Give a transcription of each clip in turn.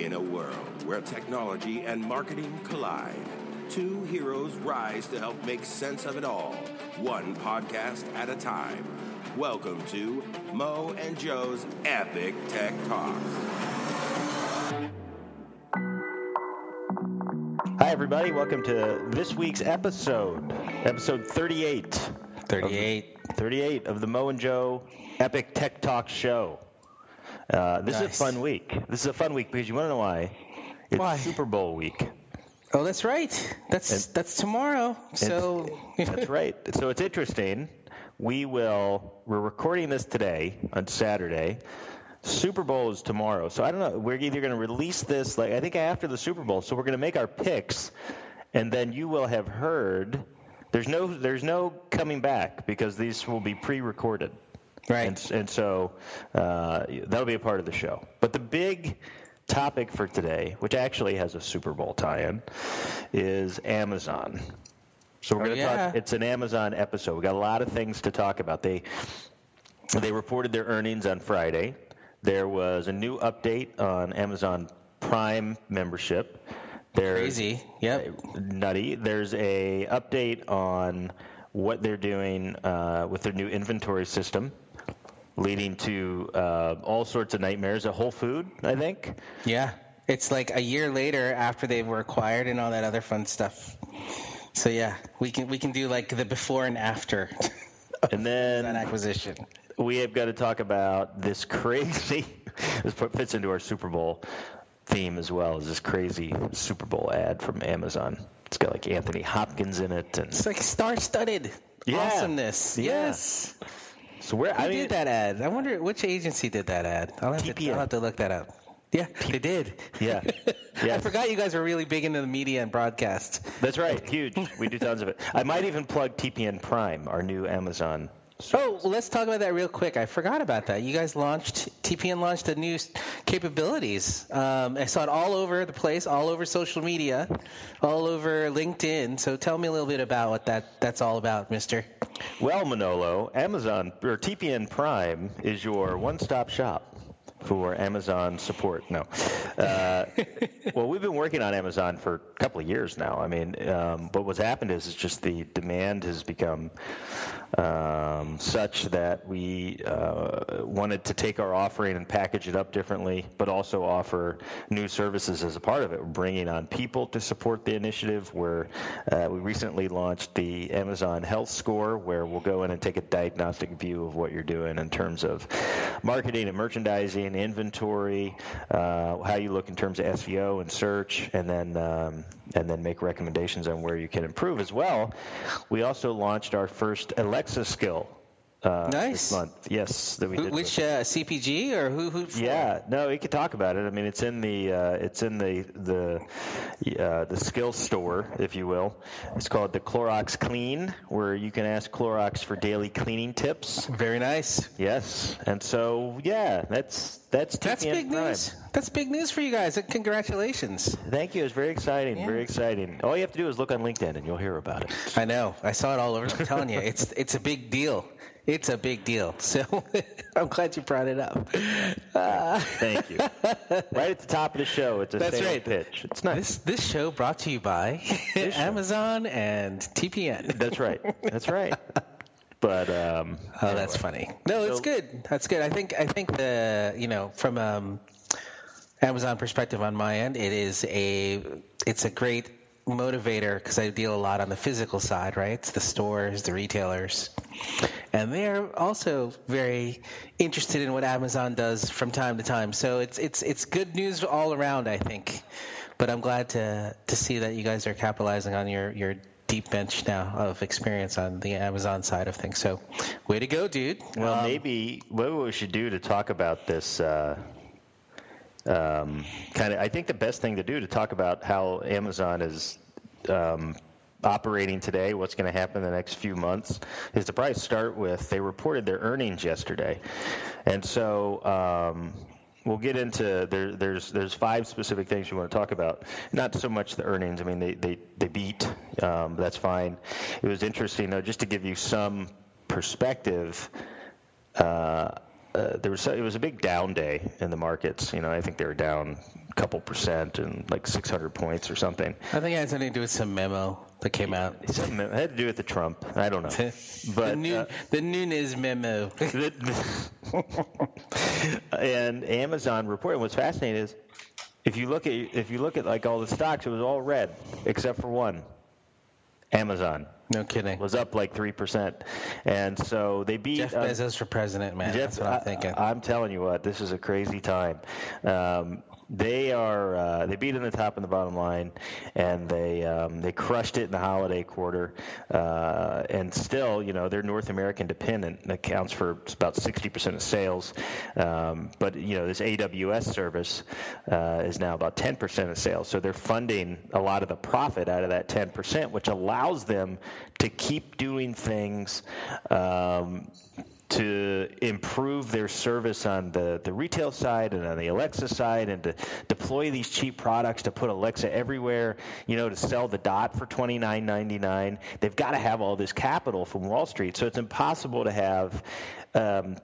In a world where technology and marketing collide, two heroes rise to help make sense of it all, one podcast at a time. Welcome to Mo and Joe's Epic Tech Talks. Hi, everybody. Welcome to this week's episode, episode 38. 38 of the Mo and Joe Epic Tech Talks show. This is a fun week. This is a fun week because you want to know why? It's Super Bowl week. Oh, that's right. That's tomorrow. So that's right. So it's interesting. We're recording this today on Saturday. Super Bowl is tomorrow. So I don't know. We're either going to release this after the Super Bowl. So we're going to make our picks, and then you will have heard. There's no coming back because these will be pre-recorded. Right. And so that'll be a part of the show. But the big topic for today, which actually has a Super Bowl tie-in, is Amazon. So we're going to talk. It's an Amazon episode. We got a lot of things to talk about. They reported their earnings on Friday. There was a new update on Amazon Prime membership. Crazy. Yep. Nutty. There's a update on what they're doing with their new inventory system, leading to all sorts of nightmares at Whole Foods, I think. Yeah. It's like a year later after they were acquired and all that other fun stuff. So, yeah, we can do like the before and after and then an acquisition. We have got to talk about this crazy – this fits into our Super Bowl theme as well, is this crazy Super Bowl ad from Amazon. It's got like Anthony Hopkins in it, and it's like star-studded awesomeness. Yeah. Yes. So who did that ad? I wonder which agency did that ad. I'll have to look that up. Yeah, they did. Yeah. I forgot you guys were really big into the media and broadcast. That's right. Huge. We do tons of it. I might even plug TPN Prime, our new Amazon service. Oh, let's talk about that real quick. I forgot about that. You guys TPN launched the new capabilities. I saw it all over the place, all over social media, all over LinkedIn. So tell me a little bit about what that's all about, mister. Well, Manolo, Amazon or TPN Prime is your one-stop shop for Amazon support. No. Well, we've been working on Amazon for a couple of years now. I mean, but what's happened is just the demand has become such that we wanted to take our offering and package it up differently, but also offer new services as a part of it. We're bringing on people to support the initiative. We recently launched the Amazon Health Score, where we'll go in and take a diagnostic view of what you're doing in terms of marketing and merchandising, inventory, how you look in terms of SEO and search, and then make recommendations on where you can improve as well. We also launched our first Alexa skill this month. Yes, that we did. Which CPG or who? Yeah, no, we could talk about it. I mean, it's in the skill store, if you will. It's called the Clorox Clean, where you can ask Clorox for daily cleaning tips. Very nice. Yes, and so that's big Prime. News. That's big news for you guys. Congratulations. Thank you. It's very exciting. Yeah. Very exciting. All you have to do is look on LinkedIn, and you'll hear about it. I know. I saw it all over. I'm telling you, it's a big deal. It's a big deal. So I'm glad you brought it up. Thank you. Right at the top of the show, it's a sales pitch. It's nice. This show brought to you by Amazon and TPN. That's right. But anyway. That's funny. No, it's good. That's good. I think from Amazon perspective on my end, it's a great motivator because I deal a lot on the physical side, right? It's the stores, the retailers, and they're also very interested in what Amazon does from time to time. So it's good news all around, I think. But I'm glad to see that you guys are capitalizing on your deep bench now of experience on the Amazon side of things. So way to go, dude. Well, maybe what we should do to talk about this I think the best thing to do to talk about how Amazon is operating today, what's going to happen in the next few months, is to probably start with they reported their earnings yesterday. And so we'll get into there's five specific things we want to talk about. Not so much the earnings. I mean, they beat. That's fine. It was interesting, though, just to give you some perspective. it was a big down day in the markets. You know, I think they were down a couple %, and like 600 points or something. I think it had something to do with some memo that came out. It had to do with the Trump. I don't know. But the Nunes memo. And Amazon reported. What's fascinating is if you look at like all the stocks, it was all red except for one, Amazon. No kidding. Was up like 3%. And so they beat Jeff Bezos for president, man. Jeff, that's what I'm thinking. I'm telling you what, this is a crazy time. They beat in the top and the bottom line, and they crushed it in the holiday quarter. And still, you know, they're North American dependent. It accounts for about 60% of sales. But you know, this AWS service is now about 10% of sales. So they're funding a lot of the profit out of that 10%, which allows them to keep doing things to improve their service on the retail side and on the Alexa side, and to deploy these cheap products, to put Alexa everywhere, you know, to sell the Dot for $29.99. They've got to have all this capital from Wall Street, so it's impossible to have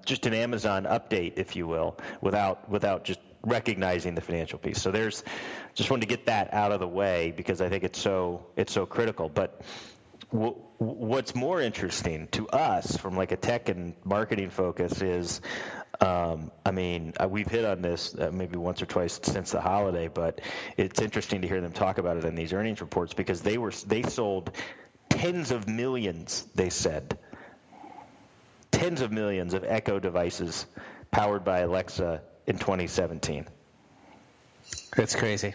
just an Amazon update, if you will, without just recognizing the financial piece. So there's just wanted to get that out of the way, because I think it's so critical. But what's more interesting to us from like a tech and marketing focus is, we've hit on this maybe once or twice since the holiday, but it's interesting to hear them talk about it in these earnings reports, because they sold tens of millions, they said, tens of millions of Echo devices powered by Alexa in 2017. That's crazy.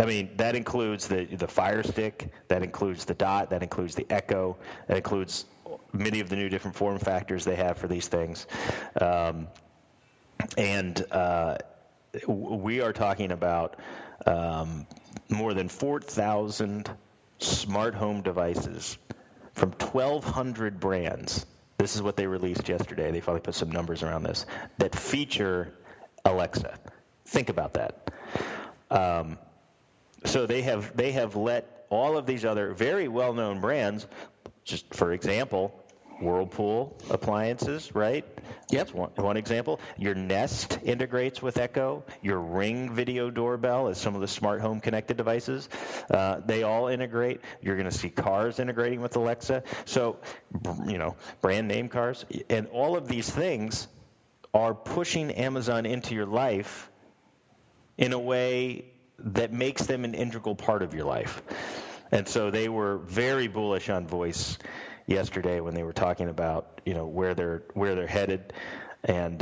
I mean, that includes the Fire Stick, that includes the Dot, that includes the Echo, that includes many of the new different form factors they have for these things. We are talking about more than 4,000 smart home devices from 1,200 brands. This is what they released yesterday. They finally put some numbers around this that feature Alexa. Think about that. So they have let all of these other very well-known brands, just for example, Whirlpool appliances, right? Yep. That's one example. Your Nest integrates with Echo. Your Ring video doorbell is some of the smart home connected devices. They all integrate. You're going to see cars integrating with Alexa. So, you know, brand name cars. And all of these things are pushing Amazon into your life in a way that makes them an integral part of your life. And so they were very bullish on voice yesterday when they were talking about, you know, where they're headed. And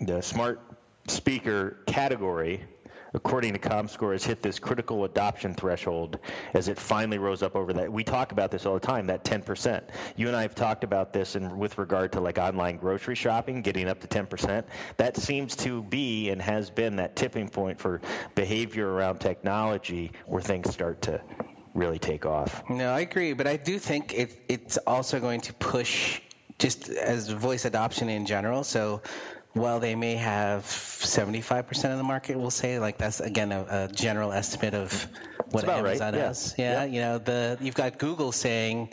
the smart speaker category, according to ComScore, has hit this critical adoption threshold as it finally rose up over that. We talk about this all the time, that 10%. You and I have talked about this with regard to like online grocery shopping, getting up to 10%. That seems to be and has been that tipping point for behavior around technology where things start to really take off. No, I agree, but I do think it's also going to push just as voice adoption in general. So while they may have 75% of the market, we'll say, like, that's again a general estimate of what Amazon has. Right. Yeah. Yeah, you know, you've got Google saying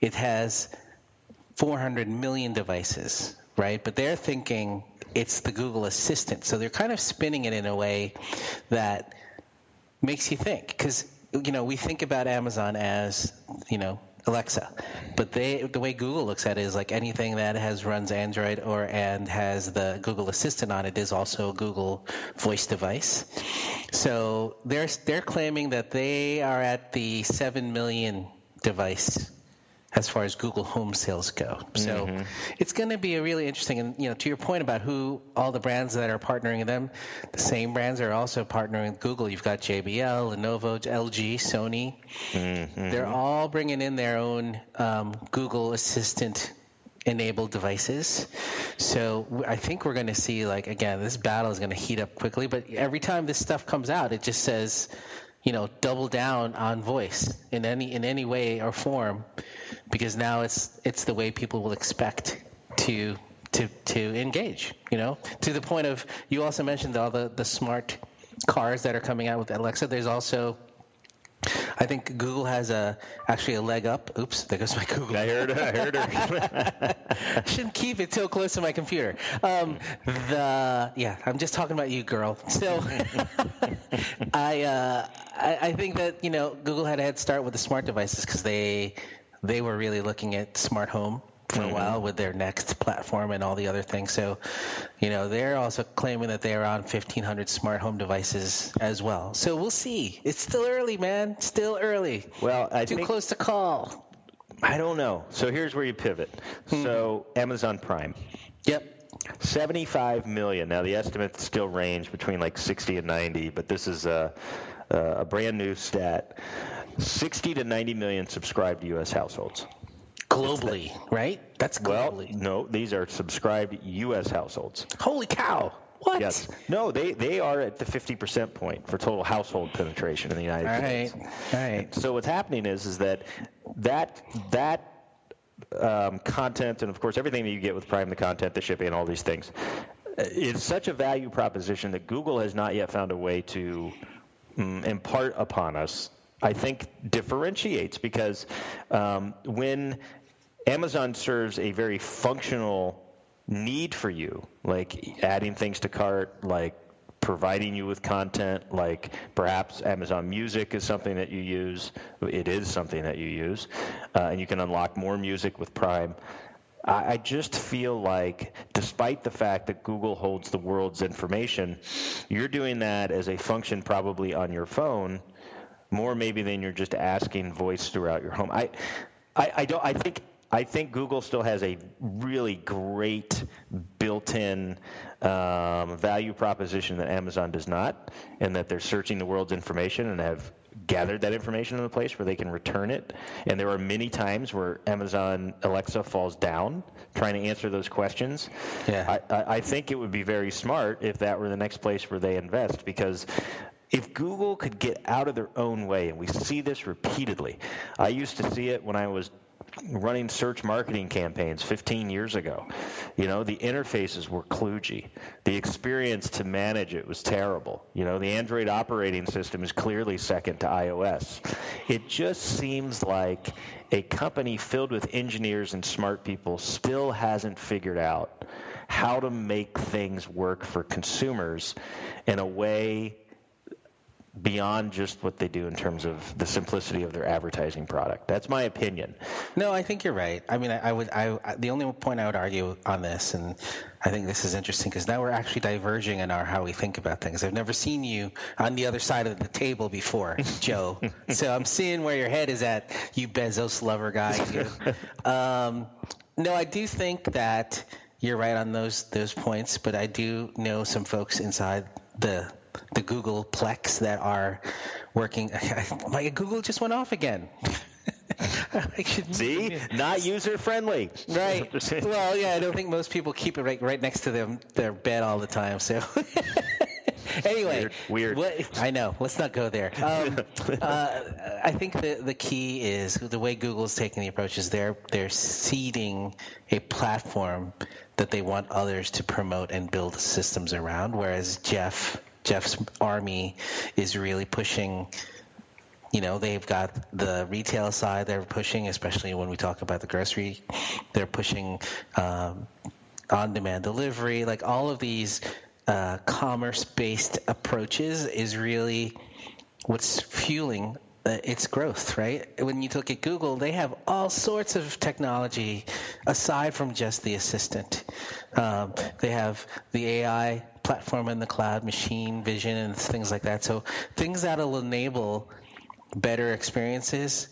it has 400 million devices, right? But they're thinking it's the Google Assistant, so they're kind of spinning it in a way that makes you think, because you know we think about Amazon as, you know, Alexa, but the way Google looks at it is like anything that runs Android and has the Google Assistant on it is also a Google voice device. So they're claiming that they are at the 7 million device as far as Google Home sales go. So It's going to be a really interesting, and you know, to your point about who all the brands that are partnering with them, the same brands are also partnering with Google. You've got JBL, Lenovo, LG, Sony. Mm-hmm. They're all bringing in their own Google Assistant enabled devices. So I think we're going to see, like, again, this battle is going to heat up quickly, but every time this stuff comes out, it just says, you know, double down on voice in any way or form, because now it's the way people will expect to engage. You know, to the point of, you also mentioned all the smart cars that are coming out with Alexa. There's also I think Google has actually a leg up. Oops, there goes my Google. I heard her. Shouldn't keep it so close to my computer. I'm just talking about you, girl. So I think that, you know, Google had a head start with the smart devices because they were really looking at smart home for a while with their Nest platform and all the other things. So, you know, they're also claiming that they're on 1,500 smart home devices as well. So we'll see. It's still early, man. Still early. Well, too close to call. I don't know. So here's where you pivot. Mm-hmm. So Amazon Prime. Yep. 75 million. Now, the estimates still range between like 60 and 90, but this is a brand new stat. 60 to 90 million subscribed U.S. households. Globally, right? That's globally. Well, no, these are subscribed U.S. households. Holy cow. What? Yes. No, they are at the 50% point for total household penetration in the United States. All right. So what's happening is that content, and of course everything that you get with Prime, the content, the shipping, all these things, is such a value proposition that Google has not yet found a way to impart upon us. I think differentiates because when Amazon serves a very functional need for you, like adding things to cart, like providing you with content, like perhaps Amazon Music is something that you use. It is something that you use, and you can unlock more music with Prime. I just feel like, despite the fact that Google holds the world's information, you're doing that as a function probably on your phone, more maybe than you're just asking voice throughout your home. I think Google still has a really great built-in value proposition that Amazon does not, and that they're searching the world's information and have gathered that information in a place where they can return it. And there are many times where Amazon Alexa falls down trying to answer those questions. Yeah. I think it would be very smart if that were the next place where they invest, because if Google could get out of their own way, and we see this repeatedly. I used to see it when I was running search marketing campaigns 15 years ago. You know, the interfaces were kludgy. The experience to manage it was terrible. You know, the Android operating system is clearly second to iOS. It just seems like a company filled with engineers and smart people still hasn't figured out how to make things work for consumers in a way beyond just what they do in terms of the simplicity of their advertising product. That's my opinion. No, I think you're right. I mean, the only point I would argue on this, and I think this is interesting because now we're actually diverging in how we think about things. I've never seen you on the other side of the table before, Joe. So I'm seeing where your head is at, you Bezos lover guy. No, I do think that you're right on those points, but I do know some folks inside the Google Plex that are working. My Google just went off again. See? Not user-friendly. Right. Well, yeah, I don't think most people keep it right next to their bed all the time. So anyway. Weird. I know. Let's not go there. I think the key is the way Google's taking the approach is they're seeding a platform that they want others to promote and build systems around, whereas Jeff's army is really pushing, you know, they've got the retail side they're pushing, especially when we talk about the grocery. They're pushing on-demand delivery. Like all of these commerce-based approaches is really what's fueling its growth, right? When you look at Google, they have all sorts of technology aside from just the assistant. They have the AI platform in the cloud, machine vision, and things like that. So things that will enable better experiences,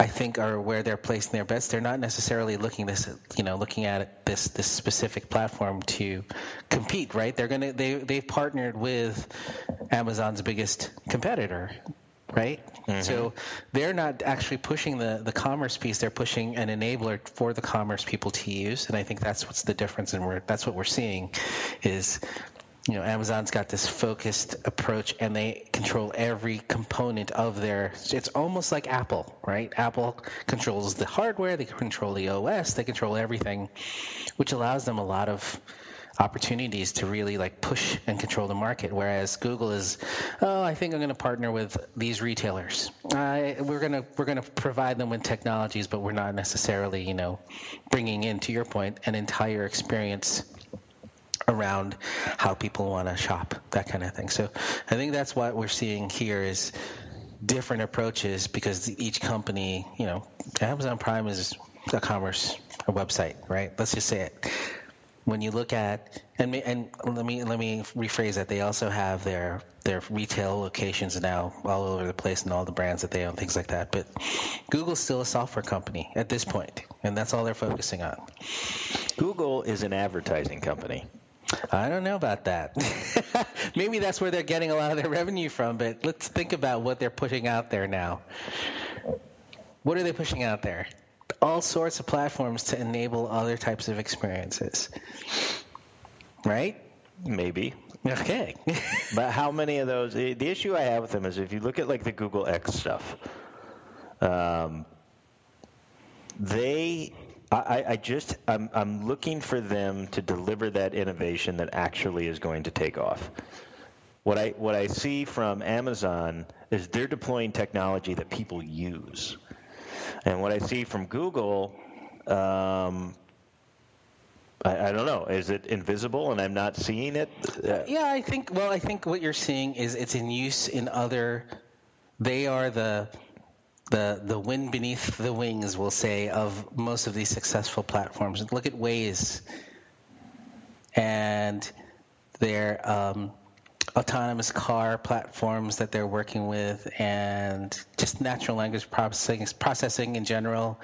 I think, are where they're placing their bets. They're not necessarily looking at this specific platform to compete, right? They've partnered with Amazon's biggest competitor. Right? Mm-hmm. So they're not actually pushing the commerce piece. They're pushing an enabler for the commerce people to use. And I think that's what's the difference. And that's what we're seeing is, you know, Amazon's got this focused approach and they control every component of their – it's almost like Apple, right? Apple controls the hardware. They control the OS. They control everything, which allows them a lot of – opportunities to really like push and control the market, whereas Google is, oh, I think I'm going to partner with these retailers. We're going to provide them with technologies, but we're not necessarily, you know, bringing in, to your point, an entire experience around how people want to shop, that kind of thing. So I think that's what we're seeing here is different approaches, because each company, you know, Amazon Prime is a commerce, a website, right? Let's just say it. When you look at, and let me rephrase that, they also have their retail locations now all over the place and all the brands that they own, things like that. But Google's still a software company at this point, and that's all they're focusing on. Google is an advertising company. I don't know about that. Maybe that's where they're getting a lot of their revenue from, but let's think about what they're pushing out there now. What are they pushing out there? All sorts of platforms to enable other types of experiences, right? Maybe. Okay. But how many of those? The issue I have with them is if you look at like the Google X stuff, I'm looking for them to deliver that innovation that actually is going to take off. What I see from Amazon is they're deploying technology that people use. And what I see from Google, I don't know. Is it invisible and I'm not seeing it? I think what you're seeing is it's in use in other. They are the wind beneath the wings, we'll say, of most of these successful platforms. Look at Waze and their autonomous car platforms that they're working with, and just natural language processing in general.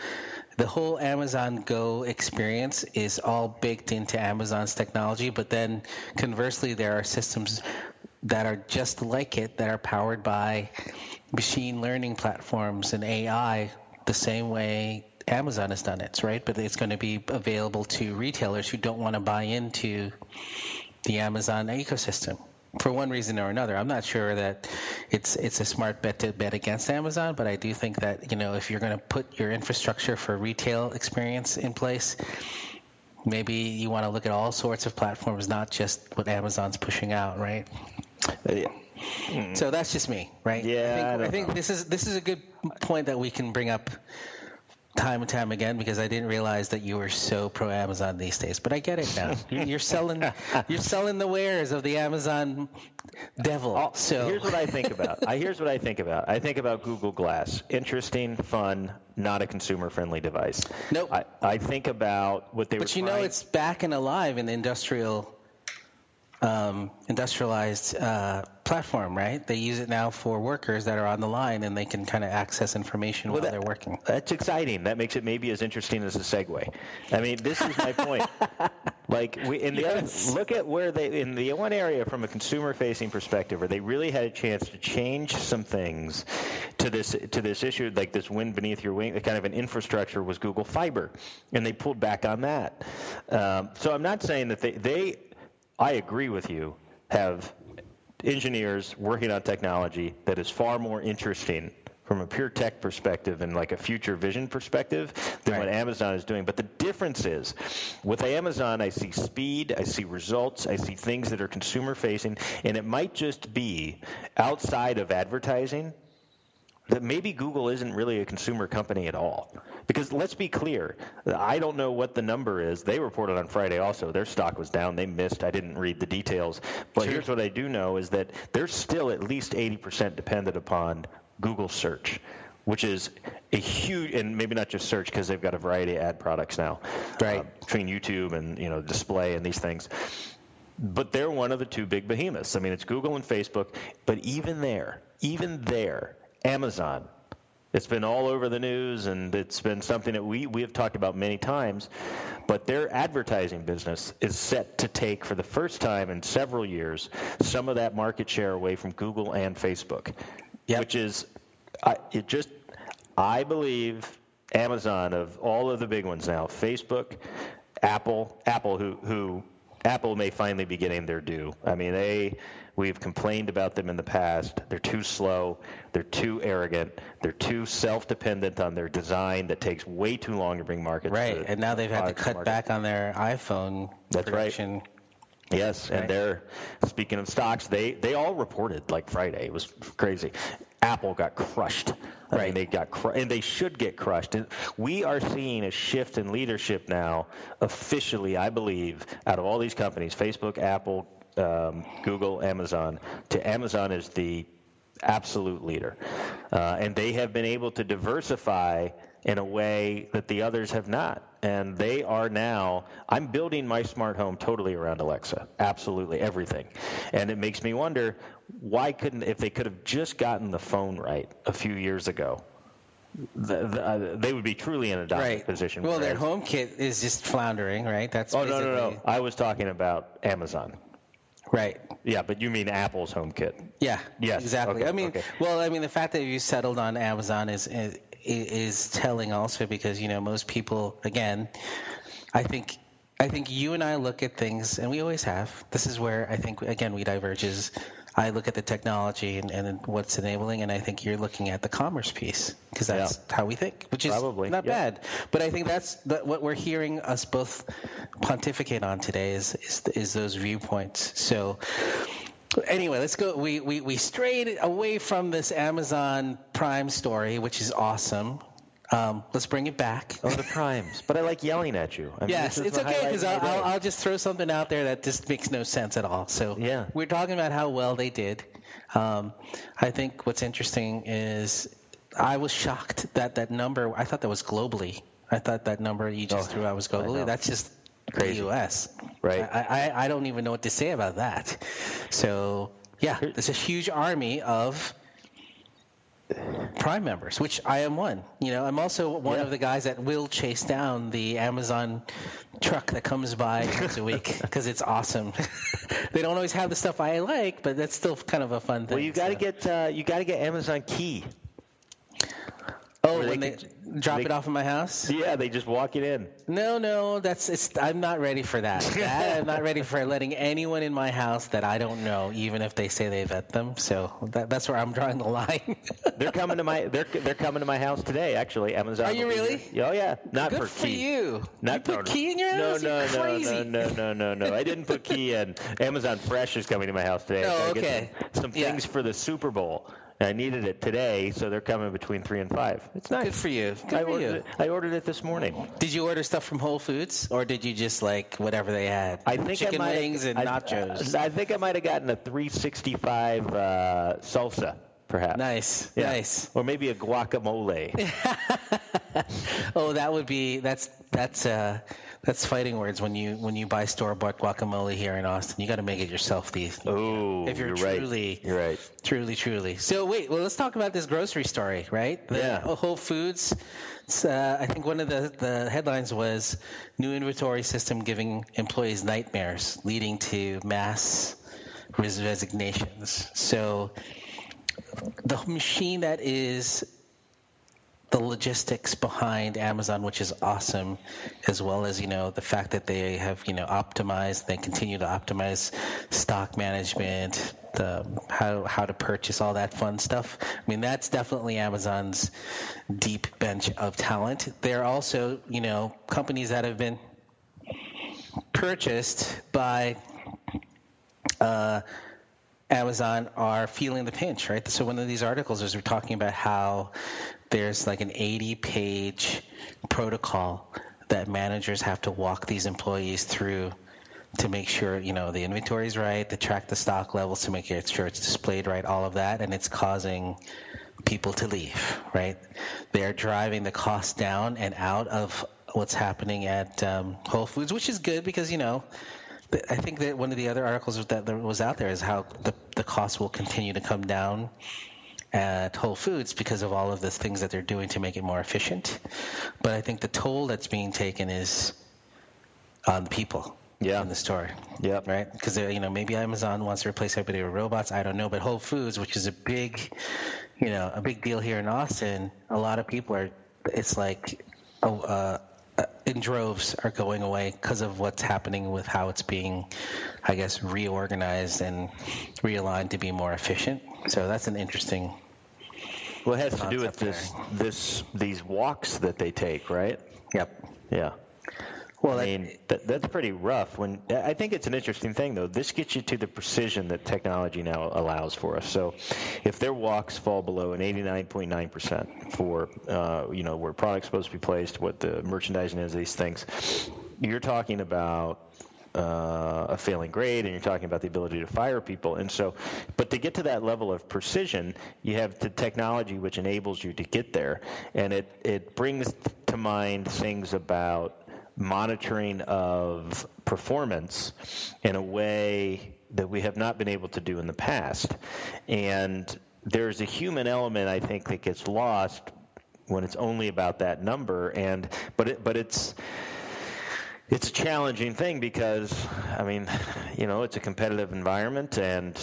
The whole Amazon Go experience is all baked into Amazon's technology, but then conversely, there are systems that are just like it that are powered by machine learning platforms and AI the same way Amazon has done it, right? But it's going to be available to retailers who don't want to buy into the Amazon ecosystem for one reason or another. I'm not sure that it's a smart bet to bet against Amazon, but I do think that, you know, if you're going to put your infrastructure for retail experience in place, maybe you want to look at all sorts of platforms, not just what Amazon's pushing out, right? Yeah. So that's just me, right? Yeah. I think this is a good point that we can bring up time and time again, because I didn't realize that you were so pro Amazon these days, but I get it now. You're selling the wares of the Amazon devil. So here's what I think about. I think about Google Glass. Interesting, fun, not a consumer-friendly device. Nope. I think about what they were. But you know, it's back and alive in the industrialized platform, right? They use it now for workers that are on the line, and they can kind of access information while they're working. That's exciting. That makes it maybe as interesting as a segue. I mean, this is my point. Like, look at where they, in the one area from a consumer-facing perspective, where they really had a chance to change some things to this issue, like this wind beneath your wing, kind of an infrastructure, was Google Fiber, and they pulled back on that. So I'm not saying that they I agree with you, have engineers working on technology that is far more interesting from a pure tech perspective and like a future vision perspective than right. What Amazon is doing. But the difference is, with Amazon, I see speed, I see results, I see things that are consumer-facing, and it might just be outside of advertising that maybe Google isn't really a consumer company at all. Because let's be clear, I don't know what the number is. They reported on Friday also. Their stock was down. They missed. I didn't read the details. But Here's what I do know is that they're still at least 80% dependent upon Google search, which is a huge, and maybe not just search, because they've got a variety of ad products now, right? Between YouTube and, you know, display and these things. But they're one of the two big behemoths. I mean, it's Google and Facebook. But even there, Amazon, it's been all over the news, and it's been something that we have talked about many times, but their advertising business is set to take, for the first time in several years, some of that market share away from Google and Facebook, yep. Which is, I believe Amazon, of all of the big ones now, Facebook, Apple, who Apple may finally be getting their due. I mean, we've complained about them in the past. They're too slow. They're too arrogant. They're too self-dependent on their design that takes way too long to bring markets. Right, and now they've had to cut back on their iPhone production. That's right. Yes, right. And they're, speaking of stocks, they all reported like Friday. It was crazy. Apple got crushed. Right. I mean, they got and they should get crushed. And we are seeing a shift in leadership now, officially, I believe, out of all these companies, Facebook, Apple, Google, Amazon, to Amazon is the absolute leader. And they have been able to diversify in a way that the others have not. And they are now, I'm building my smart home totally around Alexa, absolutely everything. And it makes me wonder, why couldn't, if they could have just gotten the phone right a few years ago, they would be truly in a dominant position. Well, their HomeKit is just floundering, right? That's no. I was talking about Amazon. Right. Yeah, but you mean Apple's HomeKit. Yeah, yes, exactly. Okay, the fact that you settled on Amazon is telling also, because, you know, most people, again, I think you and I look at things, and we always have. This is where I think, again, we diverge, is I look at the technology and what's enabling, and I think you're looking at the commerce piece, because that's how we think, which is not bad. But I think that's what we're hearing us both pontificate on today is those viewpoints. So anyway, let's go. We strayed away from this Amazon Prime story, which is awesome. Let's bring it back. Oh, the primes. But I like yelling at you. I mean, yes, it's okay, because I'll just throw something out there that just makes no sense at all. So we're talking about how well they did. I think what's interesting is I was shocked that number, I thought that was globally. I thought that number you just threw out was globally. That's just crazy. The U.S. Right. I don't even know what to say about that. So, yeah, there's a huge army of Prime members, which I am one. You know, I'm also one of the guys that will chase down the Amazon truck that comes by once a week, because it's awesome. They don't always have the stuff I like, but that's still kind of a fun thing. Well, you got to get Amazon Key. Oh, when they drop it off in my house? Yeah, they just walk it in. No, I'm not ready for that. I'm not ready for letting anyone in my house that I don't know, even if they say they vet them. So that's where I'm drawing the line. They're coming to my house today. Actually, Amazon. Are you really? Oh yeah, not good for key. You. Not you put key in your house? No. I didn't put key in. Amazon Fresh is coming to my house today. Oh, okay. Get some things for the Super Bowl. I needed it today, so they're coming between 3 and 5. It's nice. Good for you. I ordered it this morning. Did you order stuff from Whole Foods, or did you just like whatever they had? I think chicken wings and nachos. I think I might have gotten a 365 salsa, perhaps. Nice, nice. Or maybe a guacamole. That's fighting words when you buy store-bought guacamole here in Austin. You got to make it yourself. If you're truly. So wait, well, let's talk about this grocery story, right? Whole Foods. I think one of the headlines was new inventory system giving employees nightmares, leading to mass resignations. So the machine that is the logistics behind Amazon, which is awesome, as well as, you know, the fact that they have, you know, optimized, they continue to optimize stock management, how to purchase, all that fun stuff. I mean, that's definitely Amazon's deep bench of talent. There are also, you know, companies that have been purchased by Amazon are feeling the pinch, right? So one of these articles is we're talking about how there's like an 80-page protocol that managers have to walk these employees through to make sure, you know, the inventory is right, to track the stock levels, to make sure it's displayed right, all of that, and it's causing people to leave, right? They're driving the cost down and out of what's happening at Whole Foods, which is good because, you know, I think that one of the other articles that was out there is how the cost will continue to come down at Whole Foods because of all of the things that they're doing to make it more efficient. But I think the toll that's being taken is on the people in the store, right? Because, you know, maybe Amazon wants to replace everybody with robots. I don't know. But Whole Foods, which is a big deal here in Austin, a lot of people are – it's like in droves are going away because of what's happening with how it's being, I guess, reorganized and realigned to be more efficient. So that's an interesting. Well, it has to do with these walks that they take, right? Yep. Yeah. Well, I mean, that's pretty rough. I think it's an interesting thing, though. This gets you to the precision that technology now allows for us. So if their walks fall below an 89.9% for, where product's supposed to be placed, what the merchandising is, these things, you're talking about a failing grade, and you're talking about the ability to fire people. And so, but to get to that level of precision, you have the technology which enables you to get there. And it brings to mind things about monitoring of performance in a way that we have not been able to do in the past. And there's a human element, I think, that gets lost when it's only about that number. It's a challenging thing because, I mean, it's a competitive environment, and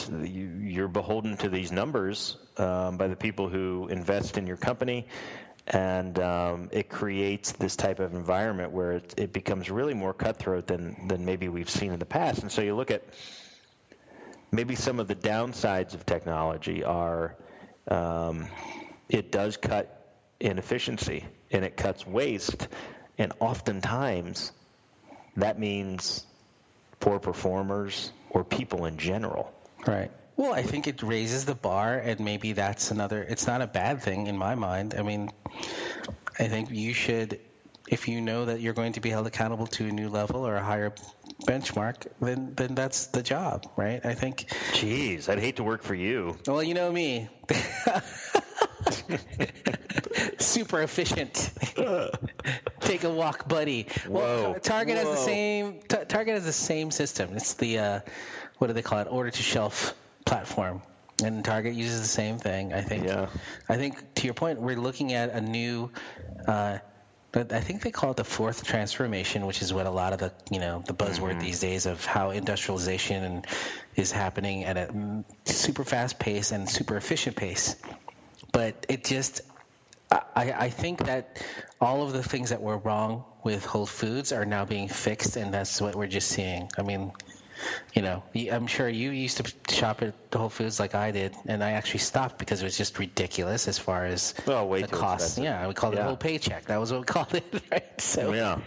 you're beholden to these numbers by the people who invest in your company, and it creates this type of environment where it becomes really more cutthroat than maybe we've seen in the past. And so you look at maybe some of the downsides of technology are it does cut inefficiency, and it cuts waste, and oftentimes that means poor performers or people in general. Right. Well, I think it raises the bar, and maybe that's another – it's not a bad thing in my mind. I mean, I think you should – if you know that you're going to be held accountable to a new level or a higher benchmark, then that's the job, right? I think – Jeez, I'd hate to work for you. Well, you know me. Super efficient. Take a walk, buddy. Well, Target has the same. Target has the same system. It's the what do they call it? Order to shelf platform, and Target uses the same thing. I think. Yeah. I think to your point, we're looking at a new. I think they call it the fourth transformation, which is what a lot of the the buzzword these days of how industrialization is happening at a super fast pace and super efficient pace, but it just. I think that all of the things that were wrong with Whole Foods are now being fixed, and that's what we're just seeing. I mean, I'm sure you used to shop at Whole Foods like I did, and I actually stopped because it was just ridiculous as far as the cost. Expensive. Yeah, we called it a whole paycheck. That was what we called it, right? So yeah.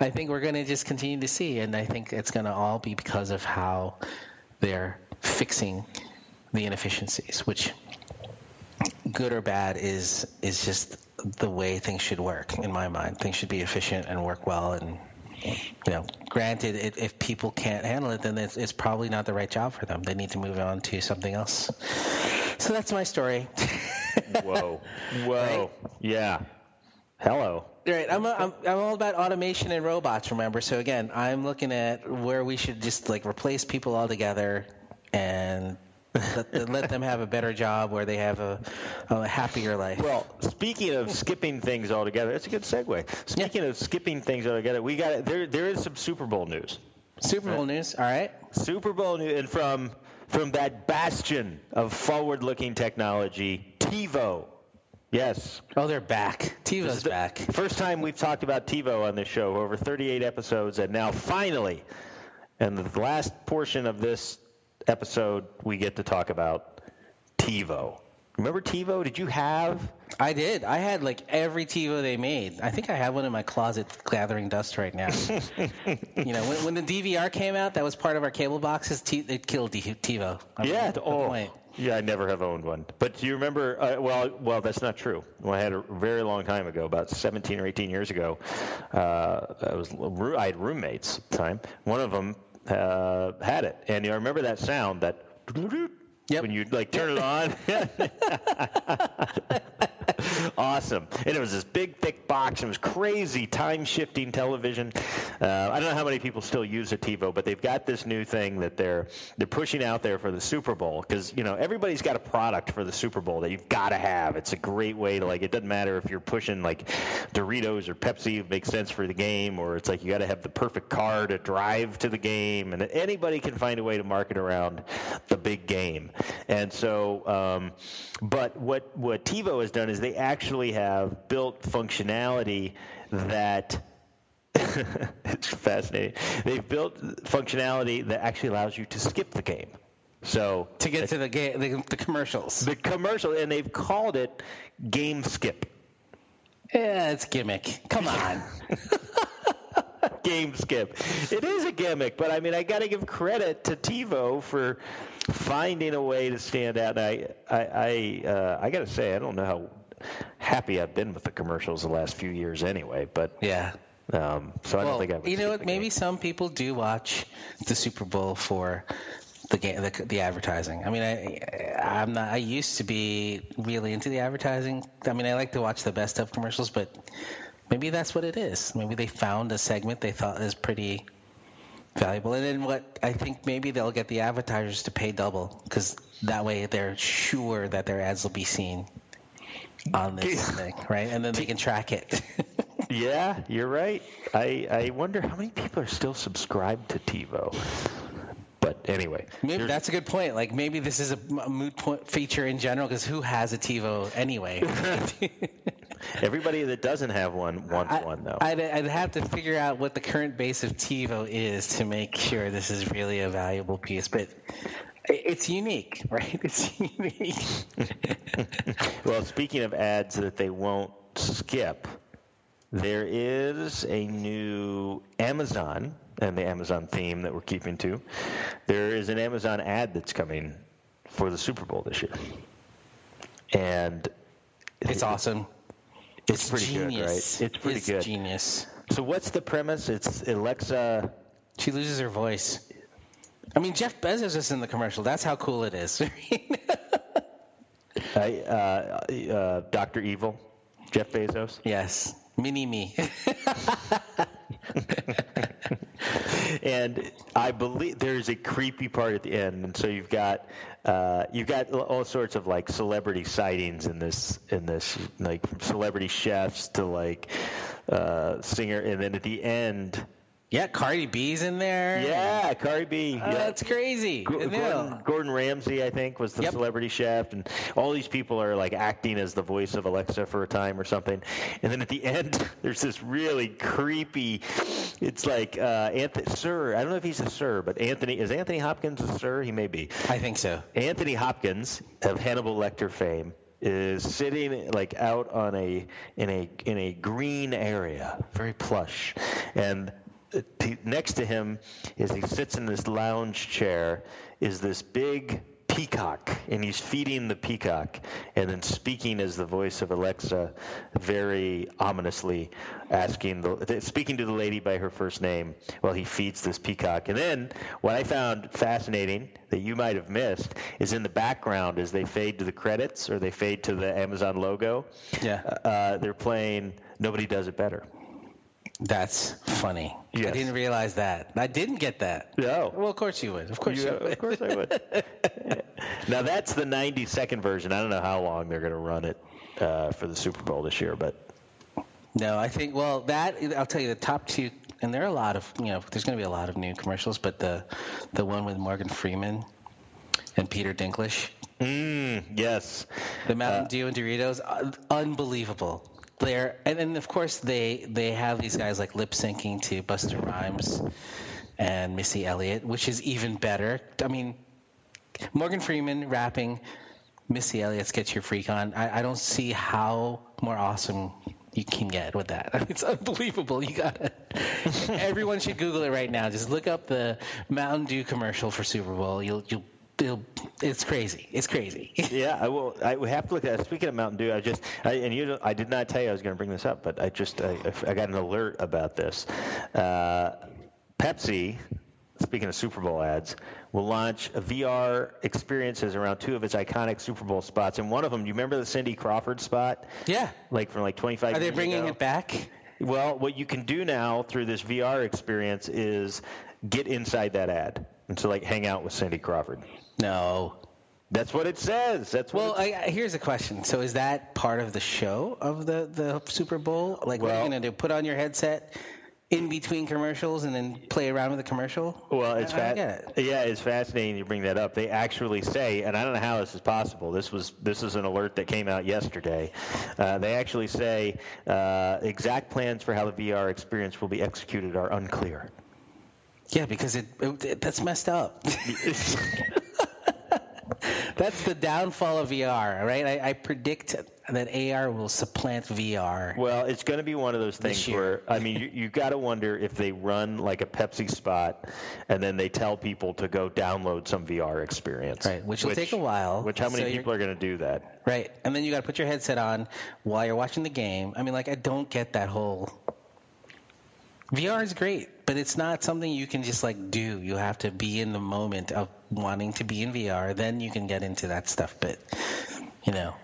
I think we're going to just continue to see, and I think it's going to all be because of how they're fixing the inefficiencies, which – good or bad is just the way things should work in my mind. Things should be efficient and work well. And granted, if people can't handle it, then it's probably not the right job for them. They need to move on to something else. So that's my story. Whoa, right? Yeah. Hello. Right, I'm all about automation and robots. Remember, so again, I'm looking at where we should just replace people altogether and. Let them have a better job where they have a happier life. Well, speaking of skipping things altogether, that's a good segue. Speaking of skipping things altogether, we got there is some Super Bowl news. Super Bowl news, all right. Super Bowl news, and from that bastion of forward-looking technology, TiVo. Yes. Oh, they're back. TiVo's back. First time we've talked about TiVo on this show, over 38 episodes, and now finally, and the last portion of this episode, we get to talk about TiVo. Remember TiVo? Did you have? I did. I had every TiVo they made. I think I have one in my closet gathering dust right now. When the DVR came out, that was part of our cable boxes. It killed TiVo. I never have owned one. But do you remember? Well, that's not true. Well, I had a very long time ago, about 17 or 18 years ago. I had roommates at the time. One of them. Had it, and I remember that sound that when you turn it on. Awesome, and it was this big, thick box. It was crazy, time-shifting television. I don't know how many people still use a TiVo, but they've got this new thing that they're pushing out there for the Super Bowl because everybody's got a product for the Super Bowl that you've got to have. It's a great way to it doesn't matter if you're pushing Doritos or Pepsi. It makes sense for the game, or it's you got to have the perfect car to drive to the game, and anybody can find a way to market around the big game. And so, but what TiVo has done is they actually have built functionality that. It's fascinating. They've built functionality that actually allows you to skip the game. So to get to the game, the commercials. The commercial, and they've called it Game Skip. Yeah, it's gimmick. Come on. Game skip. It is a gimmick, but I mean, I got to give credit to TiVo for finding a way to stand out. And I got to say, I don't know how happy I've been with the commercials the last few years, anyway. But yeah. So I don't think I would. You know what? Maybe some people do watch the Super Bowl for the game, the advertising. I mean, I'm not. I used to be really into the advertising. I mean, I like to watch the best of commercials, but maybe that's what it is. Maybe they found a segment they thought is pretty valuable, and then what? I think maybe they'll get the advertisers to pay double because that way they're sure that their ads will be seen on this thing, right? And then they can track it. Yeah, you're right. I wonder how many people are still subscribed to TiVo. But anyway. Maybe that's a good point. Like maybe this is a moot point feature in general because who has a TiVo anyway? Right? Everybody that doesn't have one wants one, though. I'd have to figure out what the current base of TiVo is to make sure this is really a valuable piece. But it's unique, right? It's unique. Well, speaking of ads that they won't skip, there is a new Amazon and the Amazon theme that we're keeping to. There is an Amazon ad that's coming for the Super Bowl this year. And it's awesome. It's pretty genius. Good, right? It's pretty good. It's genius. So what's the premise? It's Alexa. She loses her voice. I mean, Jeff Bezos is in the commercial. That's how cool it is. Dr. Evil, Jeff Bezos. Yes. Mini me. And I believe there's a creepy part at the end, and so you've got all sorts of like celebrity sightings in this like from celebrity chefs to like singer, and then at the end, yeah, Cardi B's in there. Yeah, Cardi B. Yeah. That's crazy. Gordon Ramsay, I think, was the celebrity chef, and all these people are like acting as the voice of Alexa for a time or something. And then at the end, there's this really creepy. It's like Sir. I don't know if he's a Sir, but is Anthony Hopkins a Sir? He may be. I think so. Anthony Hopkins of Hannibal Lecter fame is sitting like out on in a green area, very plush, and next to him, as he sits in this lounge chair, is this big peacock, and he's feeding the peacock and then speaking as the voice of Alexa, very ominously speaking to the lady by her first name while he feeds this peacock. And then what I found fascinating that you might have missed is in the background as they fade to the credits or they fade to the Amazon logo, they're playing Nobody Does It Better. That's funny. Yes. I didn't realize that. I didn't get that. No. Well, of course you would. Of course I would. Yeah. Now, that's the 90-second version. I don't know how long they're going to run it for the Super Bowl this year, but. No, I think, well, I'll tell you, the top two, and there are a lot of, you know, there's going to be a lot of new commercials, but the one with Morgan Freeman and Peter Dinklage. Yes. The Mountain Dew and Doritos, unbelievable. And then, of course, they have these guys like lip syncing to Busta Rhymes and Missy Elliott, which is even better. I mean, Morgan Freeman rapping Missy Elliott's Get Your Freak On. I don't see how more awesome you can get with that. I mean, it's unbelievable. You gotta. Everyone should Google it right now. Just look up the Mountain Dew commercial for Super Bowl. It's crazy. It's crazy. Yeah, I will. I have to look at it. Speaking of Mountain Dew, I did not tell you I was going to bring this up, but I got an alert about this. Pepsi, speaking of Super Bowl ads, will launch VR experiences around two of its iconic Super Bowl spots, and one of them. Do you remember the Cindy Crawford spot? Yeah, like from 25 years ago. Are they bringing it back? Well, what you can do now through this VR experience is get inside that ad, and so like hang out with Cindy Crawford. No. That's what it says. Here's a question. So is that part of the show of the Super Bowl? Like, what are you going to do? Put on your headset in between commercials and then play around with the commercial? Well, it's fascinating you bring that up. They actually say, and I don't know how this is possible. This is an alert that came out yesterday. They actually say exact plans for how the VR experience will be executed are unclear. Yeah, because that's messed up. That's the downfall of VR, right? I predict that AR will supplant VR. Well, it's going to be one of those things where, I mean, you got to wonder if they run like a Pepsi spot and then they tell people to go download some VR experience. Right, which will take a while. Which how many people are going to do that? Right, and then you got to put your headset on while you're watching the game. I mean, like, I don't get that whole... VR is great, but it's not something you can just, like, do. You have to be in the moment of wanting to be in VR. Then you can get into that stuff. But, you know...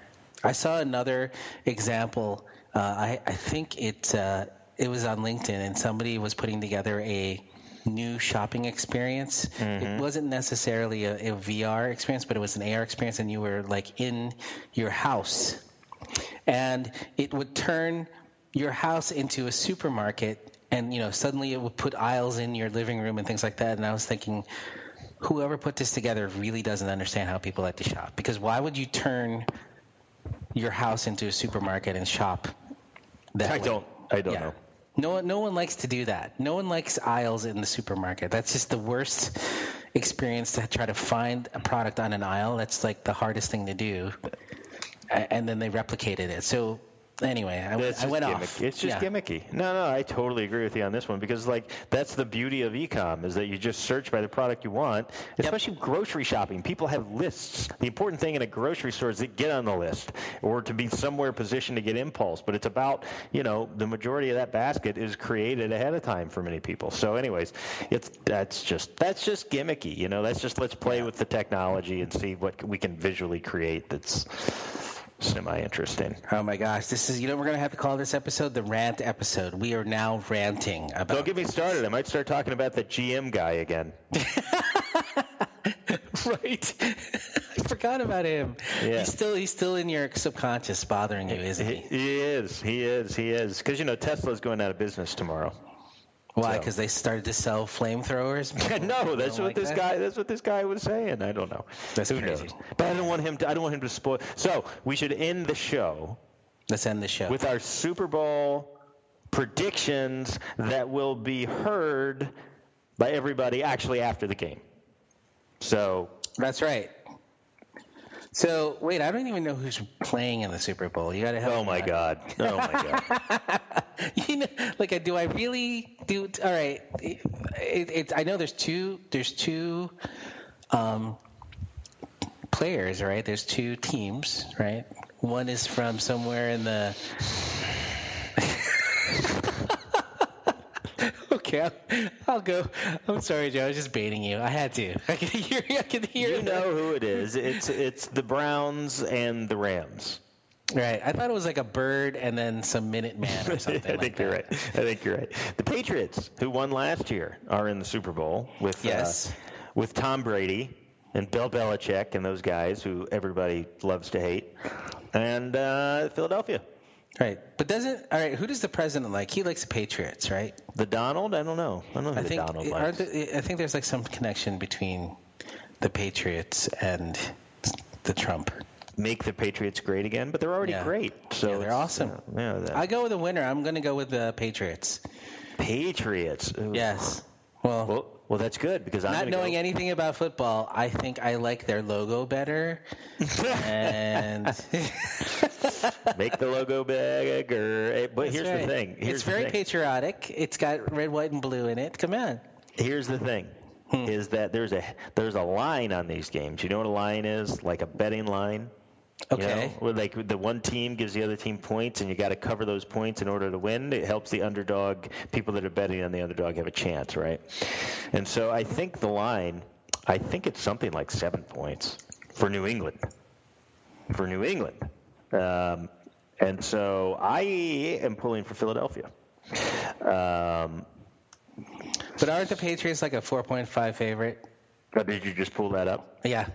I saw another example. I think it was on LinkedIn, and somebody was putting together a new shopping experience. Mm-hmm. It wasn't necessarily a VR experience, but it was an AR experience, and you were like in your house. And it would turn your house into a supermarket, and you know suddenly it would put aisles in your living room and things like that. And I was thinking, whoever put this together really doesn't understand how people like to shop, because why would you turn your house into a supermarket and shop that way? I don't know. No one likes to do that. No one likes aisles in the supermarket. That's just the worst experience, to try to find a product on an aisle. That's like the hardest thing to do. And then they replicated it. So anyway, I went gimmicky. Off. It's just gimmicky. No, I totally agree with you on this one, because like that's the beauty of e-com, is that you just search by the product you want, especially grocery shopping. People have lists. The important thing in a grocery store is to get on the list or to be somewhere positioned to get impulse. But it's about, you know, the majority of that basket is created ahead of time for many people. So anyways, that's just gimmicky. You know, that's just let's play with the technology and see what we can visually create that's semi-interesting. Oh my gosh, this is, you know, we're going to have to call this episode the rant episode. We are now ranting about... Don't get me started. I might start talking about the GM guy again. Right. I forgot about him. Yeah. He's still in your subconscious bothering you, isn't he? He is. Because, you know, Tesla's going out of business tomorrow. Why? Because they started to sell flamethrowers? No, that's what That's what this guy was saying. I don't know. That's Who crazy. Knows? But I don't want him to spoil. So we should end the show. Let's end the show with our Super Bowl predictions that will be heard by everybody actually after the game. So that's right. So, wait, I don't even know who's playing in the Super Bowl. You got to help me. Oh, my God. You know, like, do I really do – all right. I know there's two players, right? There's two teams, right? One is from somewhere in the – Okay, I'll go. I'm sorry, Joe. I was just baiting you. I had to. I could hear. You know who it is. It's the Browns and the Rams. Right. I thought it was like a bird and then some Minuteman or something. I think you're right. The Patriots, who won last year, are in the Super Bowl with Tom Brady and Bill Belichick and those guys who everybody loves to hate, and Philadelphia. Right, but who does the president like? He likes the Patriots, right? The Donald? I don't know who Donald likes. I think there's like some connection between the Patriots and the Trump. Make the Patriots great again, but they're already great. So they're awesome. I go with a winner. I'm going to go with the Patriots. Patriots. Ooh. Yes. Well, that's good, because I'm not knowing anything about football. I think I like their logo better, and make the logo bigger. But that's here's the thing. It's very patriotic. It's got red, white, and blue in it. Come on. Here's the thing: is that there's a line on these games. You know what a line is? Like a betting line. Okay. You know, where like the one team gives the other team points, and you got to cover those points in order to win. It helps the underdog. People that are betting on the underdog have a chance, right? And so I think the line, I think it's something like 7 points for New England. And so I am pulling for Philadelphia. But aren't the Patriots like a 4.5 favorite? Did you just pull that up? Yeah.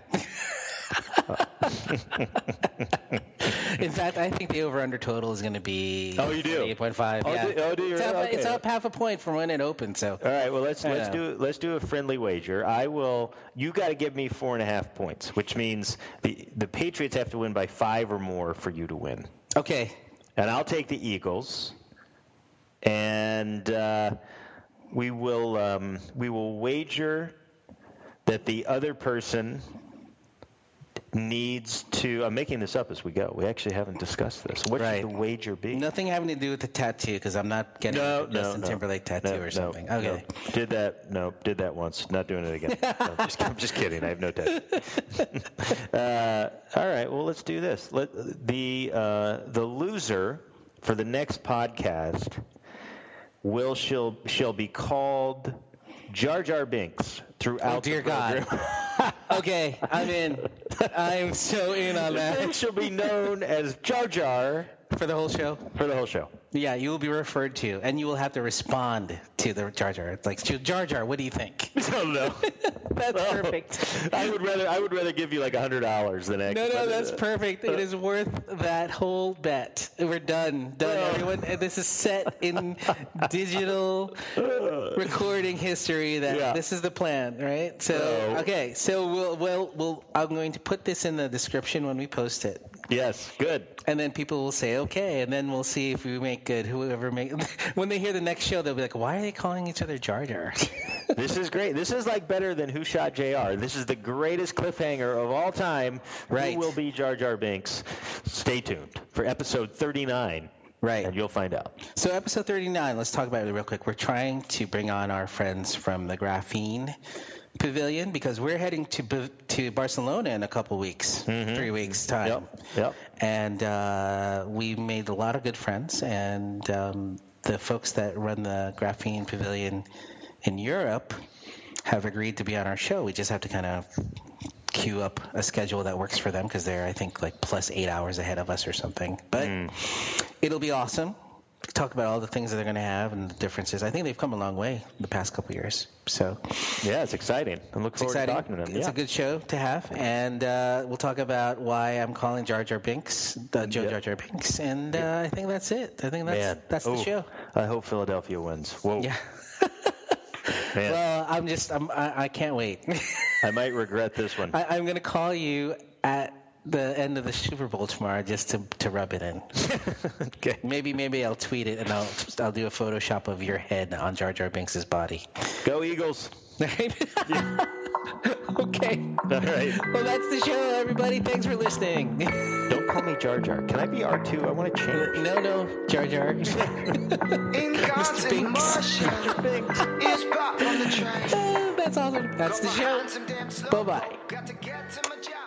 In fact, I think the over-under total is going to be 8.5. It's up half a point from when it opened. So all right, well let's do a friendly wager. I will. You got to give me 4.5 points, which means the Patriots have to win by 5 or more for you to win. Okay. And I'll take the Eagles. And we will wager that the other person needs to, I'm making this up as we go. We actually haven't discussed this. What should the wager be? Nothing having to do with the tattoo, because I'm not getting a Justin Timberlake tattoo or something. Okay. No. Did that once. Not doing it again. No, I'm just kidding. I have no tattoo. All right. Well, let's do this. The loser for the next podcast shall be called Jar Jar Binks throughout the program. God. Okay, I'm in. I'm so in on that. And she'll be known as Jar Jar. For the whole show? For the whole show. Yeah, you will be referred to, and you will have to respond to the Jar Jar. It's like, Jar Jar, what do you think? Oh, no. That's perfect. I would rather give you like $100 than X. No, that's perfect. It is worth that whole bet. We're done, everyone. This is set in digital recording history. This is the plan, right? So okay, so we'll I'm going to put this in the description when we post it. Yes, good. And then people will say okay, and then we'll see if we make good. When they hear the next show, they'll be like, why are they calling each other Jar Jar? This is great. This is like better than Who Shot JR. This is the greatest cliffhanger of all time. Right. Who will be Jar Jar Binks? Stay tuned for episode 39. Right. And you'll find out. So episode 39, let's talk about it real quick. We're trying to bring on our friends from the Graphene Pavilion because we're heading to Barcelona in a couple weeks, 3 weeks' time. Yep. And we made a lot of good friends. And the folks that run the Graphene Pavilion in Europe have agreed to be on our show. We just have to kind of queue up a schedule that works for them because they're, I think, like plus 8 hours ahead of us or something. But it'll be awesome. Talk about all the things that they're going to have and the differences. I think they've come a long way the past couple of years. So, yeah, it's exciting. I'm looking forward to talking to them. It's a good show to have. And we'll talk about why I'm calling Jar Jar Binks, Jar Jar Binks. And I think that's it. I think that's the show. I hope Philadelphia wins. Whoa. Yeah. Man. Well, I can't wait. I might regret this one. I'm going to call you at the end of the Super Bowl tomorrow just to rub it in. Okay. Maybe I'll tweet it and I'll do a Photoshop of your head on Jar Jar Binks' body. Go Eagles. Okay. All right. Well, that's the show, everybody. Thanks for listening. Don't call me Jar Jar. Can I be R2? I want to change. No, Jar Jar. In God's and Mr. Binks is back on the train. That's awesome. That's the show. Bye-bye. Got to get to my job.